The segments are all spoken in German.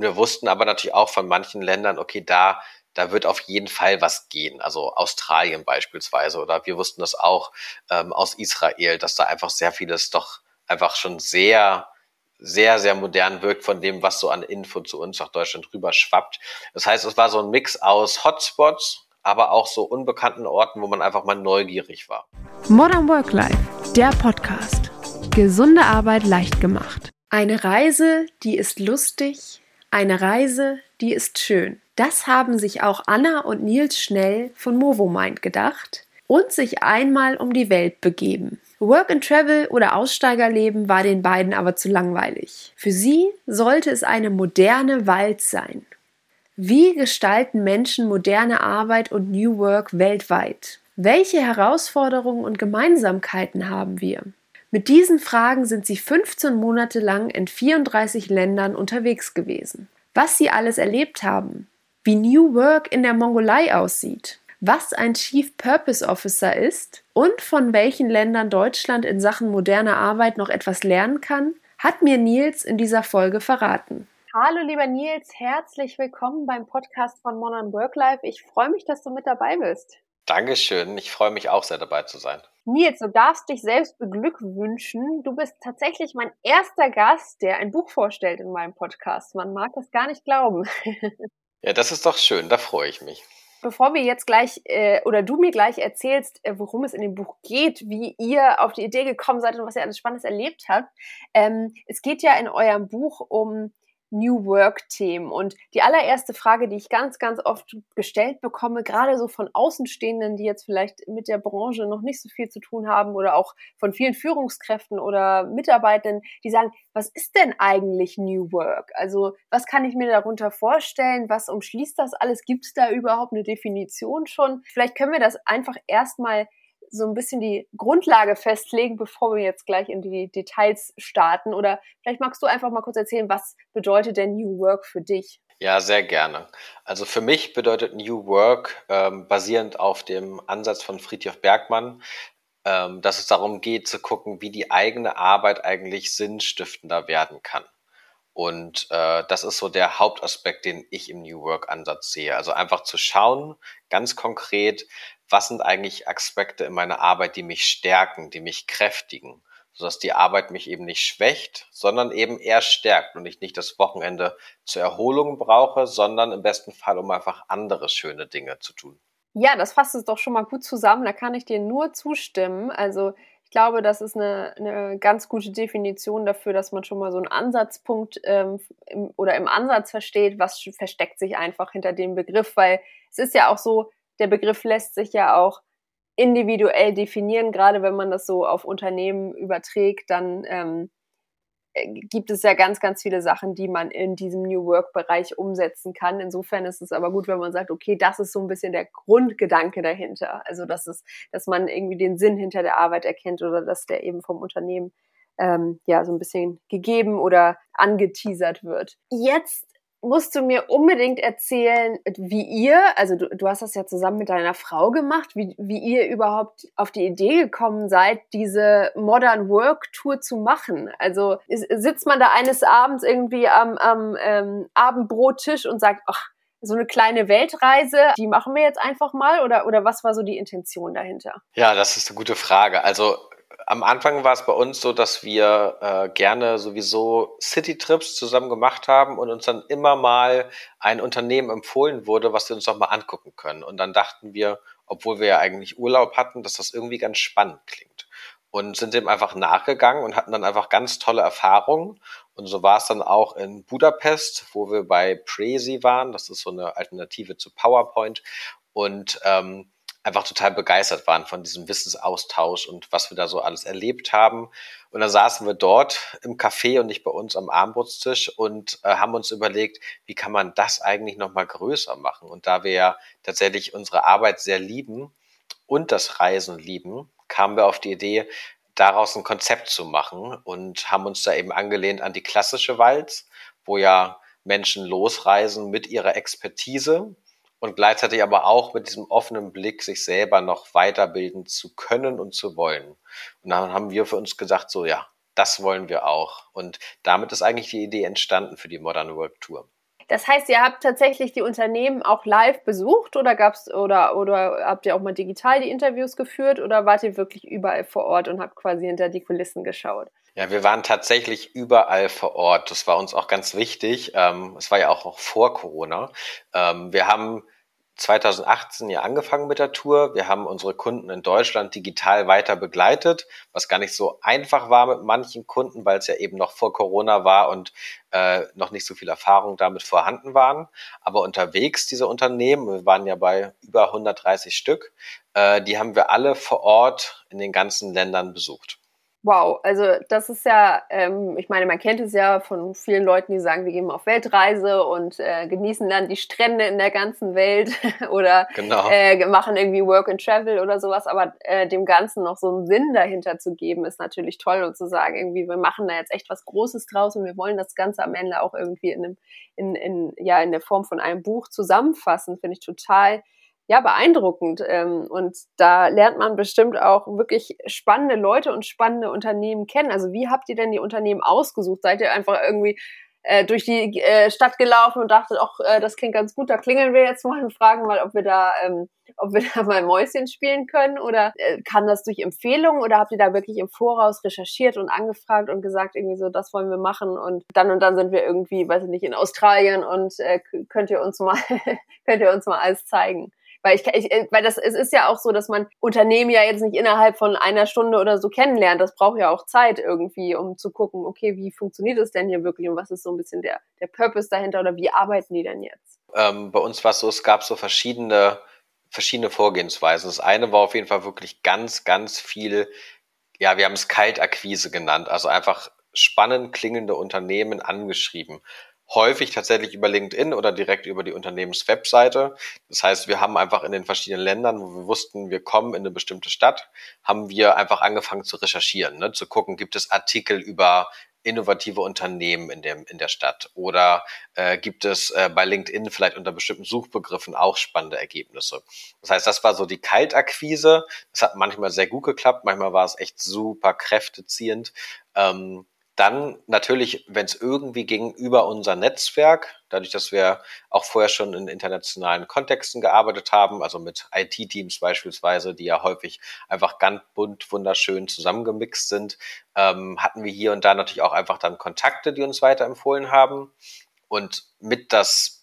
Und wir wussten aber natürlich auch von manchen Ländern, okay, da wird auf jeden Fall was gehen. Also Australien beispielsweise, oder wir wussten das auch aus Israel, dass da einfach sehr vieles doch einfach schon sehr, sehr, sehr modern wirkt von dem, was so an Info zu uns nach Deutschland rüber schwappt. Das heißt, es war so ein Mix aus Hotspots, aber auch so unbekannten Orten, wo man einfach mal neugierig war. Modern Work Life, der Podcast. Gesunde Arbeit leicht gemacht. Eine Reise, die ist lustig, eine Reise, die ist schön. Das haben sich auch Anna und Nils Schnell von MOWOMIND gedacht und sich einmal um die Welt begeben. Work and Travel oder Aussteigerleben war den beiden aber zu langweilig. Für sie sollte es eine moderne Walz sein. Wie gestalten Menschen moderne Arbeit und New Work weltweit? Welche Herausforderungen und Gemeinsamkeiten haben wir? Mit diesen Fragen sind sie 15 Monate lang in 34 Ländern unterwegs gewesen. Was sie alles erlebt haben, wie New Work in der Mongolei aussieht, was ein Chief Purpose Officer ist und von welchen Ländern Deutschland in Sachen moderner Arbeit noch etwas lernen kann, hat mir Nils in dieser Folge verraten. Hallo lieber Nils, herzlich willkommen beim Podcast von Modern Work Life. Ich freue mich, dass du mit dabei bist. Dankeschön, ich freue mich auch sehr dabei zu sein. Nils, du darfst dich selbst beglückwünschen. Du bist tatsächlich mein erster Gast, der ein Buch vorstellt in meinem Podcast. Man mag das gar nicht glauben. Ja, das ist doch schön, da freue ich mich. Bevor wir jetzt gleich, oder du mir gleich erzählst, worum es in dem Buch geht, wie ihr auf die Idee gekommen seid und was ihr alles Spannendes erlebt habt, es geht ja in eurem Buch um New Work-Themen. Und die allererste Frage, die ich ganz, ganz oft gestellt bekomme, gerade so von Außenstehenden, die jetzt vielleicht mit der Branche noch nicht so viel zu tun haben oder auch von vielen Führungskräften oder Mitarbeitenden, die sagen, was ist denn eigentlich New Work? Also was kann ich mir darunter vorstellen? Was umschließt das alles? Gibt es da überhaupt eine Definition schon? Vielleicht können wir das einfach erstmal so ein bisschen die Grundlage festlegen, bevor wir jetzt gleich in die Details starten. Oder vielleicht magst du einfach mal kurz erzählen, was bedeutet denn New Work für dich? Ja, sehr gerne. Also für mich bedeutet New Work, basierend auf dem Ansatz von Frithjof Bergmann, dass es darum geht, zu gucken, wie die eigene Arbeit eigentlich sinnstiftender werden kann. Und das ist so der Hauptaspekt, den ich im New Work-Ansatz sehe. Also einfach zu schauen, ganz konkret, was sind eigentlich Aspekte in meiner Arbeit, die mich stärken, die mich kräftigen, sodass die Arbeit mich eben nicht schwächt, sondern eben eher stärkt und ich nicht das Wochenende zur Erholung brauche, sondern im besten Fall, um einfach andere schöne Dinge zu tun. Ja, das fasst es doch schon mal gut zusammen, da kann ich dir nur zustimmen. Also ich glaube, das ist eine ganz gute Definition dafür, dass man schon mal so einen Ansatzpunkt im Ansatz versteht, was versteckt sich einfach hinter dem Begriff, weil es ist ja auch so, der Begriff lässt sich ja auch individuell definieren, gerade wenn man das so auf Unternehmen überträgt, dann gibt es ja ganz, ganz viele Sachen, die man in diesem New Work-Bereich umsetzen kann. Insofern ist es aber gut, wenn man sagt, okay, das ist so ein bisschen der Grundgedanke dahinter. Also dass man irgendwie den Sinn hinter der Arbeit erkennt oder dass der eben vom Unternehmen so ein bisschen gegeben oder angeteasert wird. Jetzt musst du mir unbedingt erzählen, wie ihr, also du hast das ja zusammen mit deiner Frau gemacht, wie ihr überhaupt auf die Idee gekommen seid, diese Modern Work Tour zu machen. Also sitzt man da eines Abends irgendwie am Abendbrottisch und sagt, ach, so eine kleine Weltreise, die machen wir jetzt einfach mal? Oder was war so die Intention dahinter? Ja, das ist eine gute Frage. Also am Anfang war es bei uns so, dass wir gerne sowieso City-Trips zusammen gemacht haben und uns dann immer mal ein Unternehmen empfohlen wurde, was wir uns noch mal angucken können. Und dann dachten wir, obwohl wir ja eigentlich Urlaub hatten, dass das irgendwie ganz spannend klingt. Und sind dem einfach nachgegangen und hatten dann einfach ganz tolle Erfahrungen. Und so war es dann auch in Budapest, wo wir bei Prezi waren. Das ist so eine Alternative zu PowerPoint. Und einfach total begeistert waren von diesem Wissensaustausch und was wir da so alles erlebt haben. Und dann saßen wir dort im Café und nicht bei uns am Abendbrotstisch und haben uns überlegt, wie kann man das eigentlich nochmal größer machen? Und da wir ja tatsächlich unsere Arbeit sehr lieben und das Reisen lieben, kamen wir auf die Idee, daraus ein Konzept zu machen und haben uns da eben angelehnt an die klassische Walz, wo ja Menschen losreisen mit ihrer Expertise, und gleichzeitig aber auch mit diesem offenen Blick, sich selber noch weiterbilden zu können und zu wollen. Und dann haben wir für uns gesagt, so ja, das wollen wir auch. Und damit ist eigentlich die Idee entstanden für die Modern Work Tour. Das heißt, ihr habt tatsächlich die Unternehmen auch live besucht oder gab's oder habt ihr auch mal digital die Interviews geführt oder wart ihr wirklich überall vor Ort und habt quasi hinter die Kulissen geschaut? Ja, wir waren tatsächlich überall vor Ort. Das war uns auch ganz wichtig. Es war ja auch vor Corona. Wir haben 2018 ja angefangen mit der Tour. Wir haben unsere Kunden in Deutschland digital weiter begleitet, was gar nicht so einfach war mit manchen Kunden, weil es ja eben noch vor Corona war und noch nicht so viel Erfahrung damit vorhanden waren. Aber unterwegs, diese Unternehmen, wir waren ja bei über 130 Stück, die haben wir alle vor Ort in den ganzen Ländern besucht. Wow, also das ist ja, ich meine, man kennt es ja von vielen Leuten, die sagen, wir gehen mal auf Weltreise und genießen dann die Strände in der ganzen Welt oder machen irgendwie Work and Travel oder sowas, aber dem Ganzen noch so einen Sinn dahinter zu geben, ist natürlich toll und zu sagen, irgendwie, wir machen da jetzt echt was Großes draus und wir wollen das Ganze am Ende auch irgendwie in der Form von einem Buch zusammenfassen, finde ich total beeindruckend. Und da lernt man bestimmt auch wirklich spannende Leute und spannende Unternehmen kennen. Also wie habt ihr denn die Unternehmen ausgesucht? Seid ihr einfach irgendwie durch die Stadt gelaufen und dachtet, das klingt ganz gut, da klingeln wir jetzt mal und fragen mal, ob wir da mal Mäuschen spielen können? Oder kam das durch Empfehlungen? Oder habt ihr da wirklich im Voraus recherchiert und angefragt und gesagt, irgendwie so, das wollen wir machen und dann sind wir irgendwie, weiß ich nicht, in Australien und könnt ihr uns mal alles zeigen? Weil es ist ja auch so, dass man Unternehmen ja jetzt nicht innerhalb von einer Stunde oder so kennenlernt. Das braucht ja auch Zeit irgendwie, um zu gucken, okay, wie funktioniert es denn hier wirklich und was ist so ein bisschen der Purpose dahinter oder wie arbeiten die denn jetzt? Bei uns war es so, es gab so verschiedene Vorgehensweisen. Das eine war auf jeden Fall wirklich ganz, ganz viel, ja, wir haben es Kaltakquise genannt, also einfach spannend klingende Unternehmen angeschrieben. Häufig tatsächlich über LinkedIn oder direkt über die Unternehmenswebseite. Das heißt, wir haben einfach in den verschiedenen Ländern, wo wir wussten, wir kommen in eine bestimmte Stadt, haben wir einfach angefangen zu recherchieren, ne? Zu gucken, gibt es Artikel über innovative Unternehmen in der Stadt oder gibt es bei LinkedIn vielleicht unter bestimmten Suchbegriffen auch spannende Ergebnisse. Das heißt, das war so die Kaltakquise. Das hat manchmal sehr gut geklappt, manchmal war es echt super kräfteziehend. Dann natürlich, wenn es irgendwie ging, über unser Netzwerk, dadurch, dass wir auch vorher schon in internationalen Kontexten gearbeitet haben, also mit IT-Teams beispielsweise, die ja häufig einfach ganz bunt, wunderschön zusammengemixt sind, hatten wir hier und da natürlich auch einfach dann Kontakte, die uns weiterempfohlen haben. Und mit das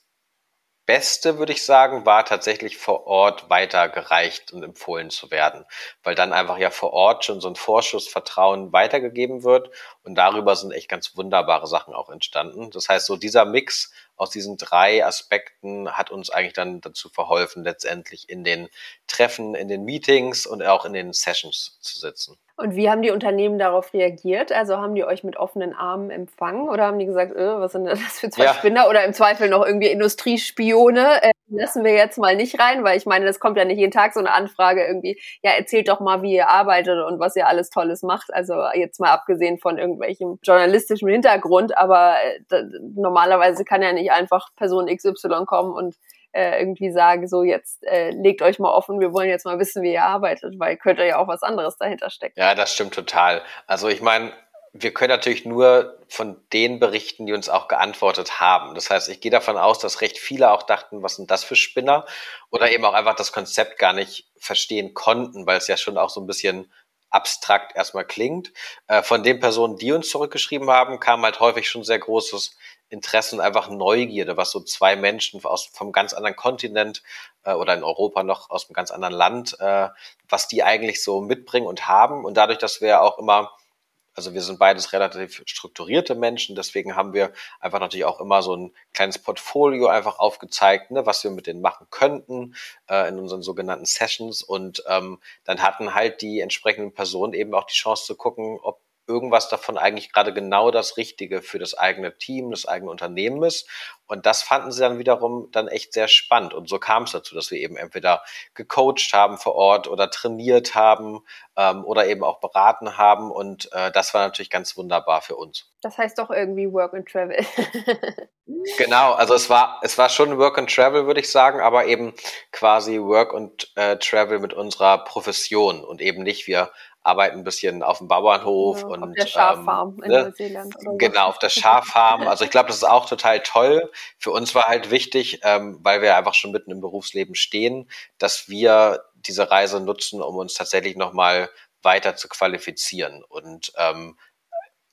Beste, würde ich sagen, war tatsächlich vor Ort weitergereicht und empfohlen zu werden, weil dann einfach ja vor Ort schon so ein Vorschussvertrauen weitergegeben wird und darüber sind echt ganz wunderbare Sachen auch entstanden. Das heißt, so dieser Mix aus diesen drei Aspekten hat uns eigentlich dann dazu verholfen, letztendlich in den Treffen, in den Meetings und auch in den Sessions zu sitzen. Und wie haben die Unternehmen darauf reagiert? Also haben die euch mit offenen Armen empfangen oder haben die gesagt, was sind das für zwei Spinner oder im Zweifel noch irgendwie Industriespione? Lassen wir jetzt mal nicht rein, weil ich meine, das kommt ja nicht jeden Tag so eine Anfrage irgendwie, ja, erzählt doch mal, wie ihr arbeitet und was ihr alles Tolles macht. Also jetzt mal abgesehen von irgendwelchem journalistischen Hintergrund, aber normalerweise kann ja nicht einfach Person XY kommen und irgendwie sagen, so jetzt legt euch mal offen, wir wollen jetzt mal wissen, wie ihr arbeitet, weil könnte ja auch was anderes dahinter stecken. Ja, das stimmt total. Also ich meine, wir können natürlich nur von den berichten, die uns auch geantwortet haben. Das heißt, ich gehe davon aus, dass recht viele auch dachten, was sind das für Spinner? Oder eben auch einfach das Konzept gar nicht verstehen konnten, weil es ja schon auch so ein bisschen abstrakt erstmal klingt. Von den Personen, die uns zurückgeschrieben haben, kam halt häufig schon sehr großes Interesse und einfach Neugierde, was so zwei Menschen vom ganz anderen Kontinent oder in Europa noch aus einem ganz anderen Land, was die eigentlich so mitbringen und haben. Und dadurch, dass wir auch immer, also wir sind beides relativ strukturierte Menschen, deswegen haben wir einfach natürlich auch immer so ein kleines Portfolio einfach aufgezeigt, ne, was wir mit denen machen könnten in unseren sogenannten Sessions. Und dann hatten halt die entsprechenden Personen eben auch die Chance zu gucken, ob irgendwas davon eigentlich gerade genau das Richtige für das eigene Team, das eigene Unternehmen ist. Und das fanden sie dann wiederum dann echt sehr spannend. Und so kam es dazu, dass wir eben entweder gecoacht haben vor Ort oder trainiert haben oder eben auch beraten haben. Und das war natürlich ganz wunderbar für uns. Das heißt doch irgendwie Work and Travel. Genau, also es war schon Work and Travel, würde ich sagen, aber eben quasi Work and Travel mit unserer Profession und eben nicht wir arbeiten ein bisschen auf dem Bauernhof. Ja, und auf der Schaffarm in Neuseeland. Genau, auf der Schaffarm. Also ich glaube, das ist auch total toll. Für uns war halt wichtig, weil wir einfach schon mitten im Berufsleben stehen, dass wir diese Reise nutzen, um uns tatsächlich nochmal weiter zu qualifizieren und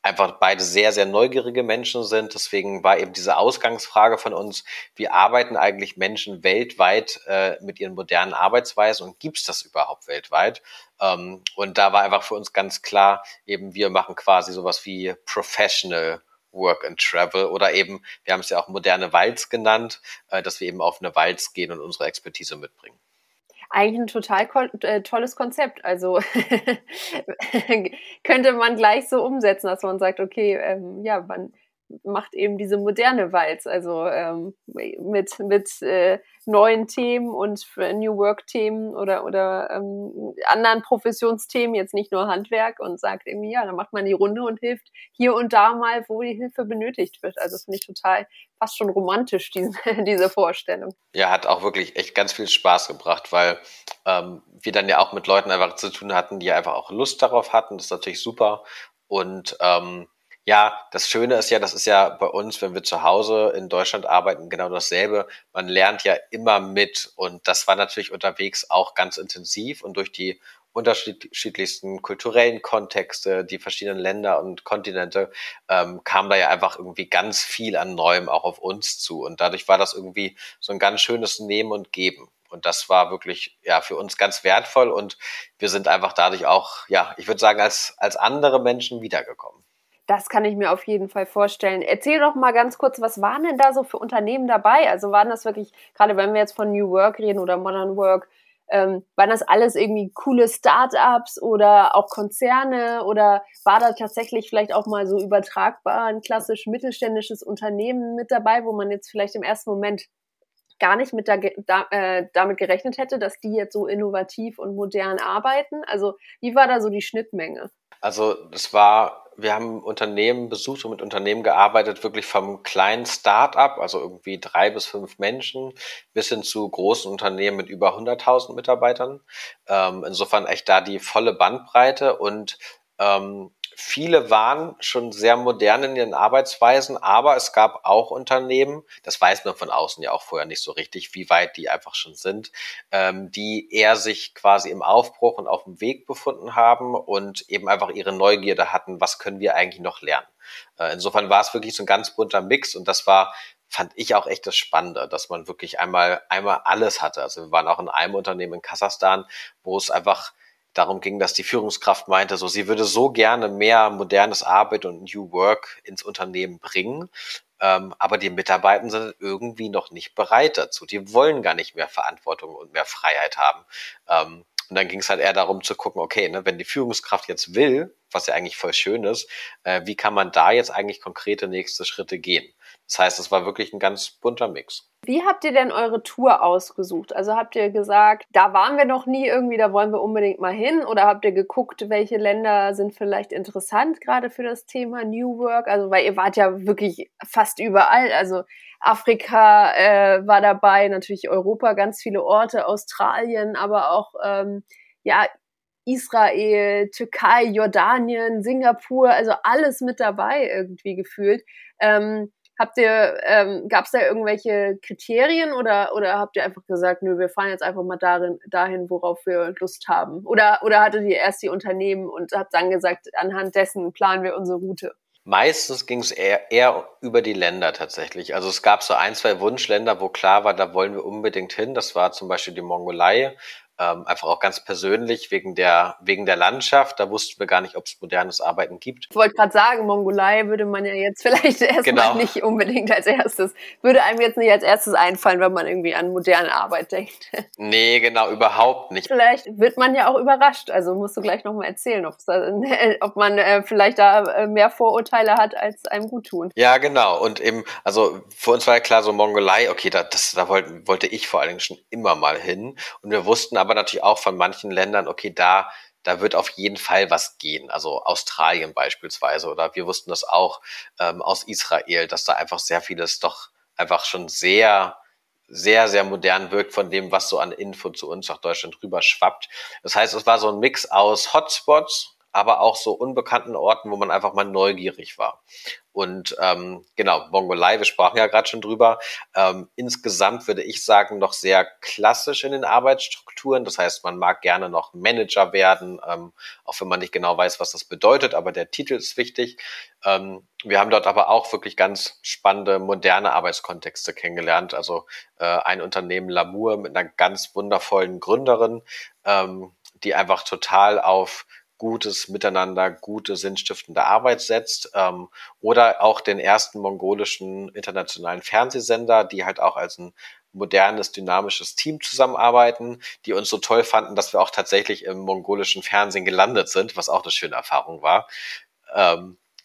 einfach beide sehr, sehr neugierige Menschen sind. Deswegen war eben diese Ausgangsfrage von uns, wie arbeiten eigentlich Menschen weltweit mit ihren modernen Arbeitsweisen und gibt's das überhaupt weltweit? Und da war einfach für uns ganz klar, eben wir machen quasi sowas wie Professional Work and Travel oder eben, wir haben es ja auch moderne Walz genannt, dass wir eben auf eine Walz gehen und unsere Expertise mitbringen. Eigentlich ein total tolles Konzept, also könnte man gleich so umsetzen, dass man sagt, okay, man macht eben diese moderne Walz, also mit neuen Themen und New Work-Themen oder anderen Professionsthemen, jetzt nicht nur Handwerk, und sagt irgendwie, ja, dann macht man die Runde und hilft hier und da mal, wo die Hilfe benötigt wird. Also das finde ich total fast schon romantisch, diese Vorstellung. Ja, hat auch wirklich echt ganz viel Spaß gebracht, weil wir dann ja auch mit Leuten einfach zu tun hatten, die einfach auch Lust darauf hatten. Das ist natürlich super. Und ja, das Schöne ist ja, das ist ja bei uns, wenn wir zu Hause in Deutschland arbeiten, genau dasselbe. Man lernt ja immer mit, und das war natürlich unterwegs auch ganz intensiv, und durch die unterschiedlichsten kulturellen Kontexte, die verschiedenen Länder und Kontinente, kam da ja einfach irgendwie ganz viel an Neuem auch auf uns zu, und dadurch war das irgendwie so ein ganz schönes Nehmen und Geben. Und das war wirklich, ja, für uns ganz wertvoll, und wir sind einfach dadurch auch, ja, ich würde sagen, als andere Menschen wiedergekommen. Das kann ich mir auf jeden Fall vorstellen. Erzähl doch mal ganz kurz, was waren denn da so für Unternehmen dabei? Also waren das wirklich, gerade wenn wir jetzt von New Work reden oder Modern Work, waren das alles irgendwie coole Startups oder auch Konzerne, oder war da tatsächlich vielleicht auch mal so übertragbar ein klassisch mittelständisches Unternehmen mit dabei, wo man jetzt vielleicht im ersten Moment gar nicht mit damit gerechnet hätte, dass die jetzt so innovativ und modern arbeiten? Also wie war da so die Schnittmenge? Also wir haben Unternehmen besucht und mit Unternehmen gearbeitet, wirklich vom kleinen Start-up, also irgendwie 3 bis 5 Menschen, bis hin zu großen Unternehmen mit über 100.000 Mitarbeitern. Insofern echt da die volle Bandbreite, und viele waren schon sehr modern in ihren Arbeitsweisen, aber es gab auch Unternehmen, das weiß man von außen ja auch vorher nicht so richtig, wie weit die einfach schon sind, die eher sich quasi im Aufbruch und auf dem Weg befunden haben und eben einfach ihre Neugierde hatten, was können wir eigentlich noch lernen. Insofern war es wirklich so ein ganz bunter Mix, und das fand ich auch echt das Spannende, dass man wirklich einmal alles hatte. Also wir waren auch in einem Unternehmen in Kasachstan, wo es einfach darum ging, dass die Führungskraft meinte, so, sie würde so gerne mehr modernes Arbeit und New Work ins Unternehmen bringen, aber die Mitarbeiter sind irgendwie noch nicht bereit dazu. Die wollen gar nicht mehr Verantwortung und mehr Freiheit haben. Und dann ging es halt eher darum zu gucken, okay, wenn die Führungskraft jetzt will, was ja eigentlich voll schön ist, wie kann man da jetzt eigentlich konkrete nächste Schritte gehen? Das heißt, es war wirklich ein ganz bunter Mix. Wie habt ihr denn eure Tour ausgesucht? Also habt ihr gesagt, da waren wir noch nie irgendwie, da wollen wir unbedingt mal hin? Oder habt ihr geguckt, welche Länder sind vielleicht interessant gerade für das Thema New Work? Also weil ihr wart ja wirklich fast überall. Also Afrika war dabei, natürlich Europa, ganz viele Orte, Australien, aber auch Israel, Türkei, Jordanien, Singapur, also alles mit dabei irgendwie gefühlt. Gab es da irgendwelche Kriterien oder habt ihr einfach gesagt, nö, wir fahren jetzt einfach mal dahin, worauf wir Lust haben? Oder hattet ihr erst die Unternehmen und habt dann gesagt, anhand dessen planen wir unsere Route? Meistens ging es eher über die Länder tatsächlich. Also es gab so 1, 2 Wunschländer, wo klar war, da wollen wir unbedingt hin. Das war zum Beispiel die Mongolei. Einfach auch ganz persönlich wegen der Landschaft. Da wussten wir gar nicht, ob es modernes Arbeiten gibt. Ich wollte gerade sagen, Mongolei würde man ja jetzt vielleicht erstmal nicht unbedingt als erstes, würde einem jetzt nicht als erstes einfallen, wenn man irgendwie an moderne Arbeit denkt. Nee, genau, überhaupt nicht. Vielleicht wird man ja auch überrascht. Also musst du gleich nochmal erzählen, ob man vielleicht da mehr Vorurteile hat, als einem gut tun. Ja, genau. Und eben, also für uns war ja klar, so Mongolei, okay, da wollte ich vor allen Dingen schon immer mal hin. Und wir wussten aber natürlich auch von manchen Ländern, okay, da wird auf jeden Fall was gehen. Also Australien beispielsweise, oder wir wussten das auch aus Israel, dass da einfach sehr vieles doch einfach schon sehr sehr, sehr modern wirkt von dem, was so an Info zu uns nach Deutschland rüber schwappt. Das heißt, es war so ein Mix aus Hotspots, aber auch so unbekannten Orten, wo man einfach mal neugierig war. Und genau, Mongolei, wir sprachen ja gerade schon drüber. Insgesamt würde ich sagen, noch sehr klassisch in den Arbeitsstrukturen. Das heißt, man mag gerne noch Manager werden, auch wenn man nicht genau weiß, was das bedeutet, aber der Titel ist wichtig. Wir haben dort aber auch wirklich ganz spannende, moderne Arbeitskontexte kennengelernt. Also ein Unternehmen Lamour mit einer ganz wundervollen Gründerin, die einfach total auf gutes Miteinander, gute sinnstiftende Arbeit setzt, oder auch den ersten mongolischen internationalen Fernsehsender, die halt auch als ein modernes, dynamisches Team zusammenarbeiten, die uns so toll fanden, dass wir auch tatsächlich im mongolischen Fernsehen gelandet sind, was auch eine schöne Erfahrung war.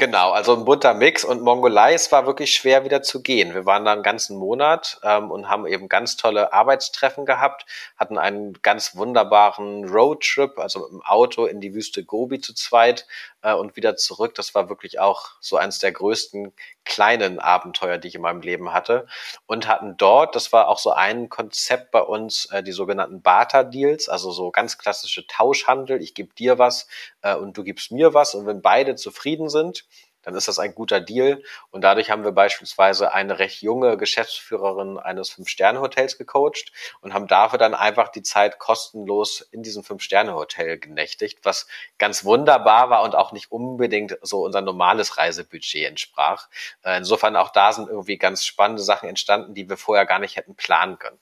Genau, also ein bunter Mix, und Mongolei, es war wirklich schwer wieder zu gehen. Wir waren da einen ganzen Monat und haben eben ganz tolle Arbeitstreffen gehabt, hatten einen ganz wunderbaren Roadtrip, also mit dem Auto in die Wüste Gobi zu zweit und wieder zurück. Das war wirklich auch so eines der größten kleinen Abenteuer, die ich in meinem Leben hatte, und hatten dort, das war auch so ein Konzept bei uns, die sogenannten Barter-Deals, also so ganz klassische Tauschhandel. Ich gebe dir was und du gibst mir was, und wenn beide zufrieden sind, dann ist das ein guter Deal. Und dadurch haben wir beispielsweise eine recht junge Geschäftsführerin eines 5-Sterne-Hotels gecoacht und haben dafür dann einfach die Zeit kostenlos in diesem 5-Sterne-Hotel genächtigt, was ganz wunderbar war und auch nicht unbedingt so unser normales Reisebudget entsprach. Insofern auch da sind irgendwie ganz spannende Sachen entstanden, die wir vorher gar nicht hätten planen können.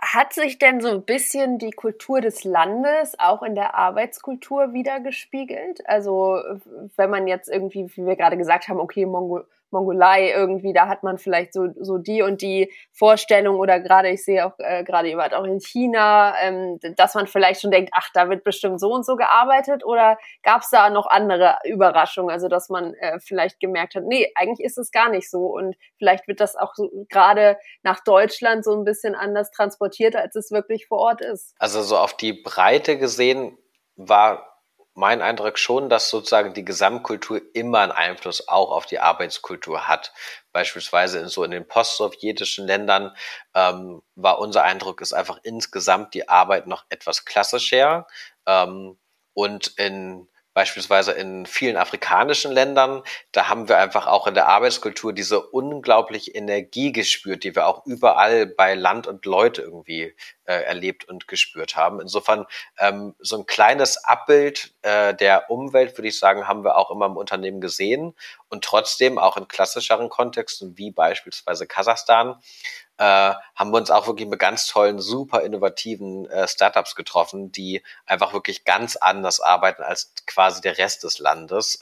Hat sich denn so ein bisschen die Kultur des Landes auch in der Arbeitskultur wiedergespiegelt? Also wenn man jetzt irgendwie, wie wir gerade gesagt haben, okay, Mongolei irgendwie, da hat man vielleicht so die und die Vorstellung, oder gerade, ich sehe auch gerade überall auch in China, dass man vielleicht schon denkt, ach, da wird bestimmt so und so gearbeitet, oder gab es da noch andere Überraschungen, also dass man vielleicht gemerkt hat, nee, eigentlich ist es gar nicht so, und vielleicht wird das auch so, gerade nach Deutschland, so ein bisschen anders transportiert, als es wirklich vor Ort ist. Also so auf die Breite gesehen war mein Eindruck schon, dass sozusagen die Gesamtkultur immer einen Einfluss auch auf die Arbeitskultur hat. Beispielsweise in den postsowjetischen Ländern war unser Eindruck, ist einfach insgesamt die Arbeit noch etwas klassischer. Und beispielsweise in vielen afrikanischen Ländern, da haben wir einfach auch in der Arbeitskultur diese unglaubliche Energie gespürt, die wir auch überall bei Land und Leute irgendwie erlebt und gespürt haben. Insofern so ein kleines Abbild der Umwelt, würde ich sagen, haben wir auch immer im Unternehmen gesehen, und trotzdem auch in klassischeren Kontexten wie beispielsweise Kasachstan haben wir uns auch wirklich mit ganz tollen, super innovativen Startups getroffen, die einfach wirklich ganz anders arbeiten als quasi der Rest des Landes.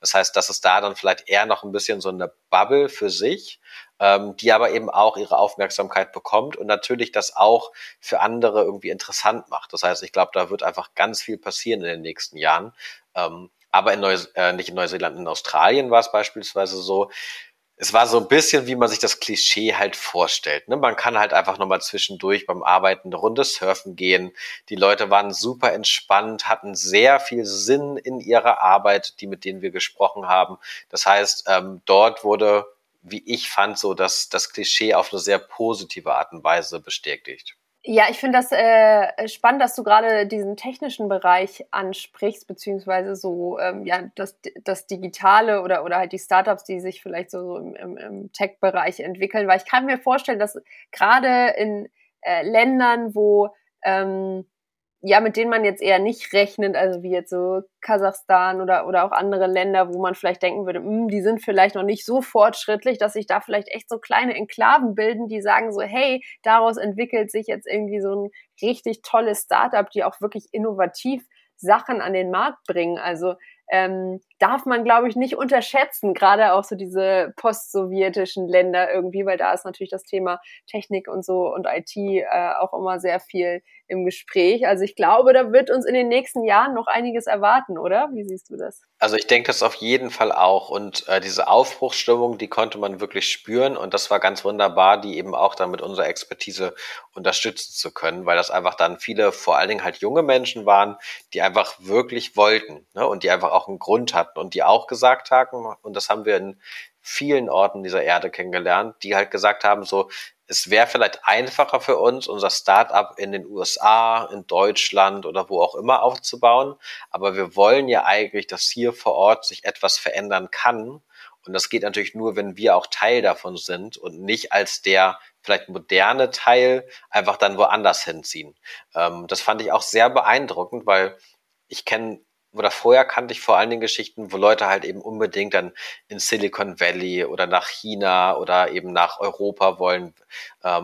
Das heißt, das ist da dann vielleicht eher noch ein bisschen so eine Bubble für sich, die aber eben auch ihre Aufmerksamkeit bekommt und natürlich das auch für andere irgendwie interessant macht. Das heißt, ich glaube, da wird einfach ganz viel passieren in den nächsten Jahren. Aber nicht in Neuseeland, in Australien war es beispielsweise so, es war so ein bisschen, wie man sich das Klischee halt vorstellt. Ne? Man kann halt einfach nochmal zwischendurch beim Arbeiten eine Runde surfen gehen. Die Leute waren super entspannt, hatten sehr viel Sinn in ihrer Arbeit, die mit denen wir gesprochen haben. Das heißt, dort wurde, wie ich fand, so das Klischee auf eine sehr positive Art und Weise bestätigt. Ja, ich finde das spannend, dass du gerade diesen technischen Bereich ansprichst, beziehungsweise so ja, das Digitale oder halt die Startups, die sich vielleicht so im Tech-Bereich entwickeln, weil ich kann mir vorstellen, dass gerade in Ländern, wo ja, mit denen man jetzt eher nicht rechnet, also wie jetzt so Kasachstan oder auch andere Länder, wo man vielleicht denken würde, die sind vielleicht noch nicht so fortschrittlich, dass sich da vielleicht echt so kleine Enklaven bilden, die sagen so, hey, daraus entwickelt sich jetzt irgendwie so ein richtig tolles Startup, die auch wirklich innovativ Sachen an den Markt bringen. Also darf man, glaube ich, nicht unterschätzen, gerade auch so diese postsowjetischen Länder irgendwie, weil da ist natürlich das Thema Technik und so und IT auch immer sehr viel im Gespräch. Also ich glaube, da wird uns in den nächsten Jahren noch einiges erwarten, oder? Wie siehst du das? Also ich denke das auf jeden Fall auch, und diese Aufbruchsstimmung, die konnte man wirklich spüren, und das war ganz wunderbar, die eben auch dann mit unserer Expertise unterstützen zu können, weil das einfach dann viele, vor allen Dingen halt junge Menschen waren, die einfach wirklich wollten, ne? Und die einfach auch einen Grund hatten und die auch gesagt haben, und das haben wir in vielen Orten dieser Erde kennengelernt, die halt gesagt haben, so, es wäre vielleicht einfacher für uns, unser Startup in den USA, in Deutschland oder wo auch immer aufzubauen, aber wir wollen ja eigentlich, dass hier vor Ort sich etwas verändern kann. Und das geht natürlich nur, wenn wir auch Teil davon sind und nicht als der vielleicht moderne Teil einfach dann woanders hinziehen. Das fand ich auch sehr beeindruckend, weil ich kenne, oder vorher kannte ich vor allen Dingen Geschichten, wo Leute halt eben unbedingt dann in Silicon Valley oder nach China oder eben nach Europa wollen.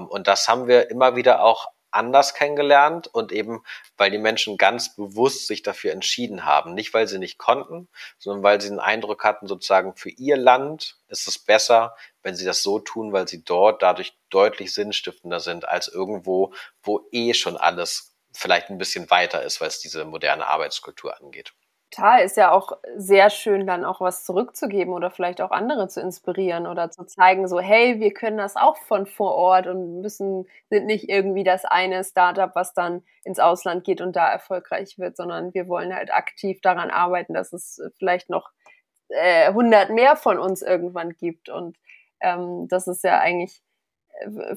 Und das haben wir immer wieder auch anders kennengelernt und eben, weil die Menschen ganz bewusst sich dafür entschieden haben. Nicht, weil sie nicht konnten, sondern weil sie den Eindruck hatten, sozusagen für ihr Land ist es besser, wenn sie das so tun, weil sie dort dadurch deutlich sinnstiftender sind als irgendwo, wo eh schon alles vielleicht ein bisschen weiter ist, was diese moderne Arbeitskultur angeht. Total, ist ja auch sehr schön, dann auch was zurückzugeben oder vielleicht auch andere zu inspirieren oder zu zeigen, so hey, wir können das auch von vor Ort und sind nicht irgendwie das eine Startup, was dann ins Ausland geht und da erfolgreich wird, sondern wir wollen halt aktiv daran arbeiten, dass es vielleicht noch 100 mehr von uns irgendwann gibt. Und das ist ja eigentlich,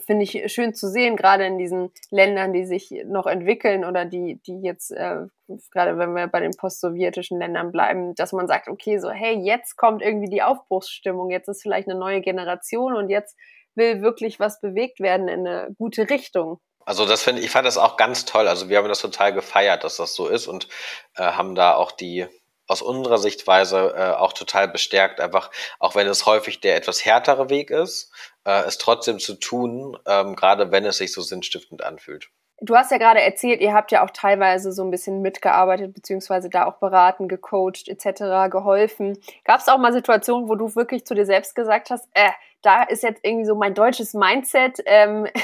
finde ich, schön zu sehen, gerade in diesen Ländern, die sich noch entwickeln oder die jetzt, gerade wenn wir bei den postsowjetischen Ländern bleiben, dass man sagt, okay, so hey, jetzt kommt irgendwie die Aufbruchsstimmung, jetzt ist vielleicht eine neue Generation und jetzt will wirklich was bewegt werden in eine gute Richtung. Also das fand das auch ganz toll. Also wir haben das total gefeiert, dass das so ist und haben da auch die aus unserer Sichtweise auch total bestärkt, einfach, auch wenn es häufig der etwas härtere Weg ist, es trotzdem zu tun, gerade wenn es sich so sinnstiftend anfühlt. Du hast ja gerade erzählt, ihr habt ja auch teilweise so ein bisschen mitgearbeitet, beziehungsweise da auch beraten, gecoacht etc., geholfen. Gab es auch mal Situationen, wo du wirklich zu dir selbst gesagt hast, da ist jetzt irgendwie so mein deutsches Mindset,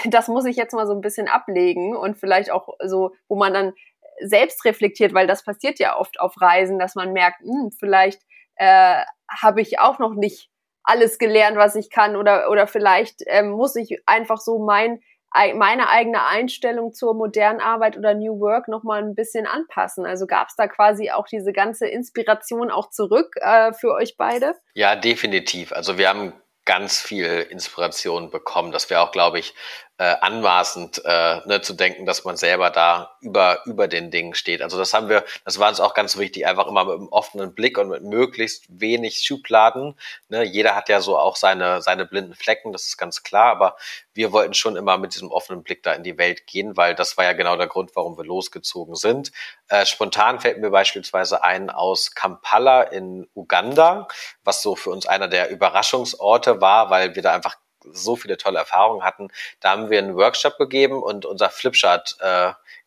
das muss ich jetzt mal so ein bisschen ablegen und vielleicht auch so, wo man dann selbst reflektiert, weil das passiert ja oft auf Reisen, dass man merkt, vielleicht habe ich auch noch nicht alles gelernt, was ich kann oder vielleicht muss ich einfach so meine eigene Einstellung zur modernen Arbeit oder New Work nochmal ein bisschen anpassen. Also gab es da quasi auch diese ganze Inspiration auch zurück für euch beide? Ja, definitiv. Also wir haben ganz viel Inspiration bekommen. Das wäre auch, glaube ich, anmaßend zu denken, dass man selber da über den Dingen steht. Also das war uns auch ganz wichtig, einfach immer mit einem offenen Blick und mit möglichst wenig Schubladen. Ne? Jeder hat ja so auch seine blinden Flecken, das ist ganz klar, aber wir wollten schon immer mit diesem offenen Blick da in die Welt gehen, weil das war ja genau der Grund, warum wir losgezogen sind. Spontan fällt mir beispielsweise ein aus Kampala in Uganda, was so für uns einer der Überraschungsorte war, weil wir da einfach so viele tolle Erfahrungen hatten. Da haben wir einen Workshop gegeben und unser Flipchart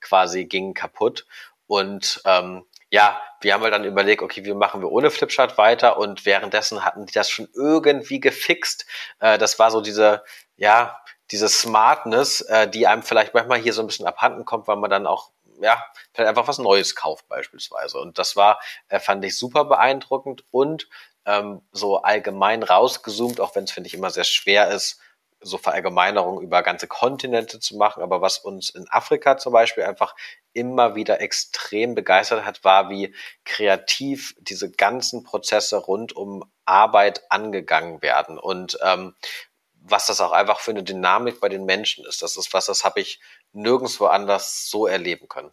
quasi ging kaputt. Und wir haben halt dann überlegt, okay, wie machen wir ohne Flipchart weiter? Und währenddessen hatten die das schon irgendwie gefixt. Das war so diese Smartness, die einem vielleicht manchmal hier so ein bisschen abhanden kommt, weil man dann auch vielleicht einfach was Neues kauft beispielsweise. Und das war, fand ich super beeindruckend und so allgemein rausgezoomt, auch wenn es, finde ich, immer sehr schwer ist, so Verallgemeinerungen über ganze Kontinente zu machen. Aber was uns in Afrika zum Beispiel einfach immer wieder extrem begeistert hat, war, wie kreativ diese ganzen Prozesse rund um Arbeit angegangen werden. Und was das auch einfach für eine Dynamik bei den Menschen ist. Das ist was, das habe ich nirgendwo anders so erleben können.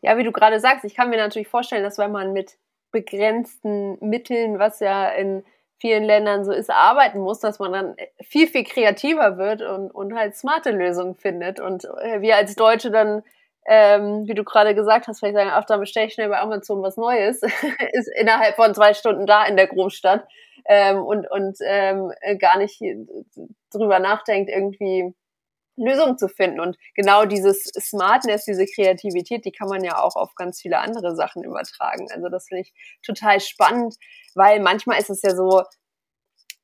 Ja, wie du gerade sagst, ich kann mir natürlich vorstellen, dass wenn man mit begrenzten Mitteln, was ja in vielen Ländern so ist, arbeiten muss, dass man dann viel, viel kreativer wird und halt smarte Lösungen findet. Und wir als Deutsche dann, wie du gerade gesagt hast, vielleicht sagen, ach, dann bestelle ich schnell bei Amazon was Neues, ist innerhalb von 2 Stunden da in der Großstadt und gar nicht drüber nachdenkt, irgendwie Lösungen zu finden. Und genau dieses Smartness, diese Kreativität, die kann man ja auch auf ganz viele andere Sachen übertragen. Also das finde ich total spannend, weil manchmal ist es ja so,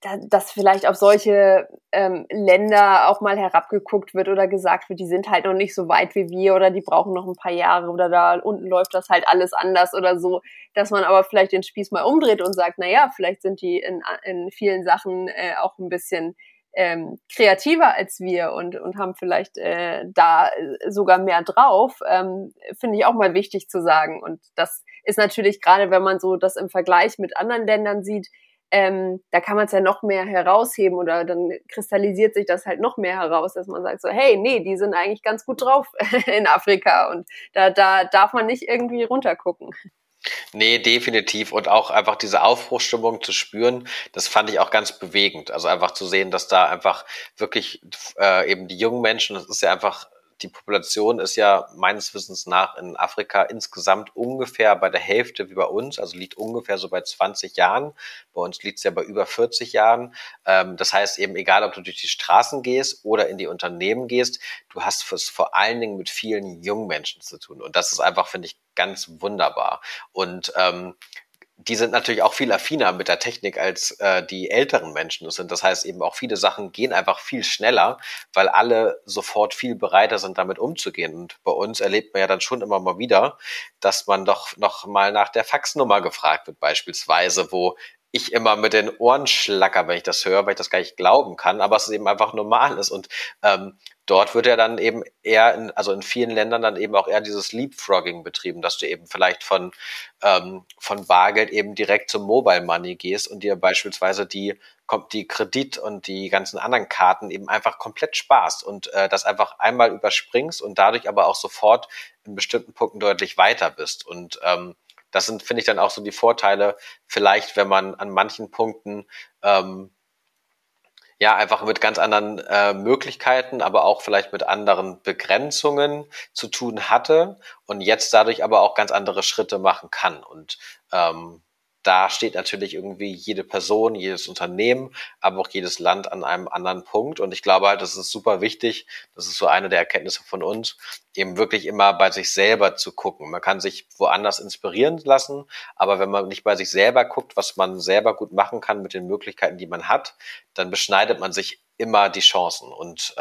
dass vielleicht auf solche Länder auch mal herabgeguckt wird oder gesagt wird, die sind halt noch nicht so weit wie wir oder die brauchen noch ein paar Jahre oder da unten läuft das halt alles anders oder so, dass man aber vielleicht den Spieß mal umdreht und sagt, naja, vielleicht sind die in vielen Sachen auch ein bisschen kreativer als wir und haben vielleicht da sogar mehr drauf, finde ich auch mal wichtig zu sagen. Und das ist natürlich, gerade wenn man so das im Vergleich mit anderen Ländern sieht, da kann man es ja noch mehr herausheben oder dann kristallisiert sich das halt noch mehr heraus, dass man sagt so, hey, nee, die sind eigentlich ganz gut drauf in Afrika und da darf man nicht irgendwie runtergucken. Nee, definitiv. Und auch einfach diese Aufbruchsstimmung zu spüren, das fand ich auch ganz bewegend. Also einfach zu sehen, dass da einfach wirklich eben die jungen Menschen, das ist ja einfach, die Population ist ja meines Wissens nach in Afrika insgesamt ungefähr bei der Hälfte wie bei uns, also liegt ungefähr so bei 20 Jahren. Bei uns liegt es ja bei über 40 Jahren. Das heißt eben, egal ob du durch die Straßen gehst oder in die Unternehmen gehst, du hast es vor allen Dingen mit vielen jungen Menschen zu tun. Und das ist einfach, finde ich, ganz wunderbar. Und die sind natürlich auch viel affiner mit der Technik als die älteren Menschen sind. Das heißt eben auch viele Sachen gehen einfach viel schneller, weil alle sofort viel bereiter sind, damit umzugehen. Und bei uns erlebt man ja dann schon immer mal wieder, dass man doch noch mal nach der Faxnummer gefragt wird beispielsweise, wo ich immer mit den Ohren schlacker, wenn ich das höre, weil ich das gar nicht glauben kann, aber es eben einfach normal ist. Und dort wird ja dann eben eher, in vielen Ländern dann eben auch eher dieses Leapfrogging betrieben, dass du eben vielleicht von Bargeld eben direkt zum Mobile Money gehst und dir beispielsweise die Kredit und die ganzen anderen Karten eben einfach komplett sparst und das einfach einmal überspringst und dadurch aber auch sofort in bestimmten Punkten deutlich weiter bist. Und das sind, finde ich, dann auch so die Vorteile, vielleicht, wenn man an manchen Punkten einfach mit ganz anderen Möglichkeiten, aber auch vielleicht mit anderen Begrenzungen zu tun hatte und jetzt dadurch aber auch ganz andere Schritte machen kann. Und da steht natürlich irgendwie jede Person, jedes Unternehmen, aber auch jedes Land an einem anderen Punkt. Und ich glaube halt, das ist super wichtig, das ist so eine der Erkenntnisse von uns, eben wirklich immer bei sich selber zu gucken. Man kann sich woanders inspirieren lassen, aber wenn man nicht bei sich selber guckt, was man selber gut machen kann mit den Möglichkeiten, die man hat, dann beschneidet man sich immer die Chancen. Und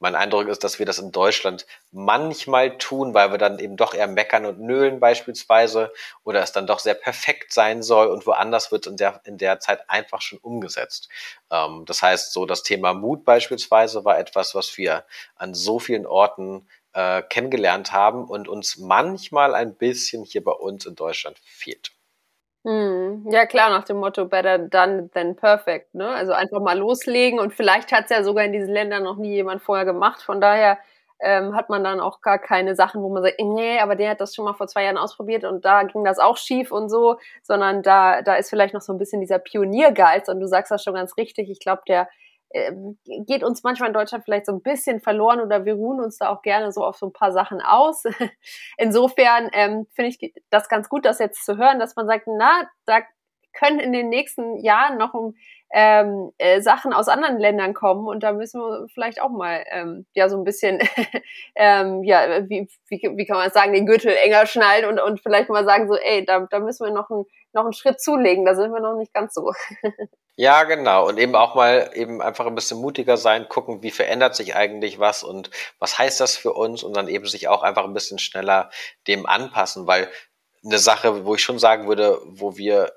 mein Eindruck ist, dass wir das in Deutschland manchmal tun, weil wir dann eben doch eher meckern und nölen beispielsweise oder es dann doch sehr perfekt sein soll und woanders wird es in der Zeit einfach schon umgesetzt. Das heißt, so das Thema Mut beispielsweise war etwas, was wir an so vielen Orten kennengelernt haben und uns manchmal ein bisschen hier bei uns in Deutschland fehlt. Ja klar, nach dem Motto better done than perfect, ne? Also einfach mal loslegen und vielleicht hat es ja sogar in diesen Ländern noch nie jemand vorher gemacht, von daher hat man dann auch gar keine Sachen, wo man sagt, nee, aber der hat das schon mal vor 2 Jahren ausprobiert und da ging das auch schief und so, sondern da ist vielleicht noch so ein bisschen dieser Pioniergeist und du sagst das schon ganz richtig, ich glaube, der geht uns manchmal in Deutschland vielleicht so ein bisschen verloren oder wir ruhen uns da auch gerne so auf so ein paar Sachen aus. Insofern finde ich das ganz gut, das jetzt zu hören, dass man sagt, da können in den nächsten Jahren noch Sachen aus anderen Ländern kommen und da müssen wir vielleicht auch mal so ein bisschen wie kann man das sagen, den Gürtel enger schnallen und vielleicht mal sagen so, ey, da müssen wir noch einen Schritt zulegen, da sind wir noch nicht ganz so. Ja, genau. Und eben auch mal eben einfach ein bisschen mutiger sein, gucken, wie verändert sich eigentlich was und was heißt das für uns und dann eben sich auch einfach ein bisschen schneller dem anpassen, weil eine Sache, wo ich schon sagen würde, wo wir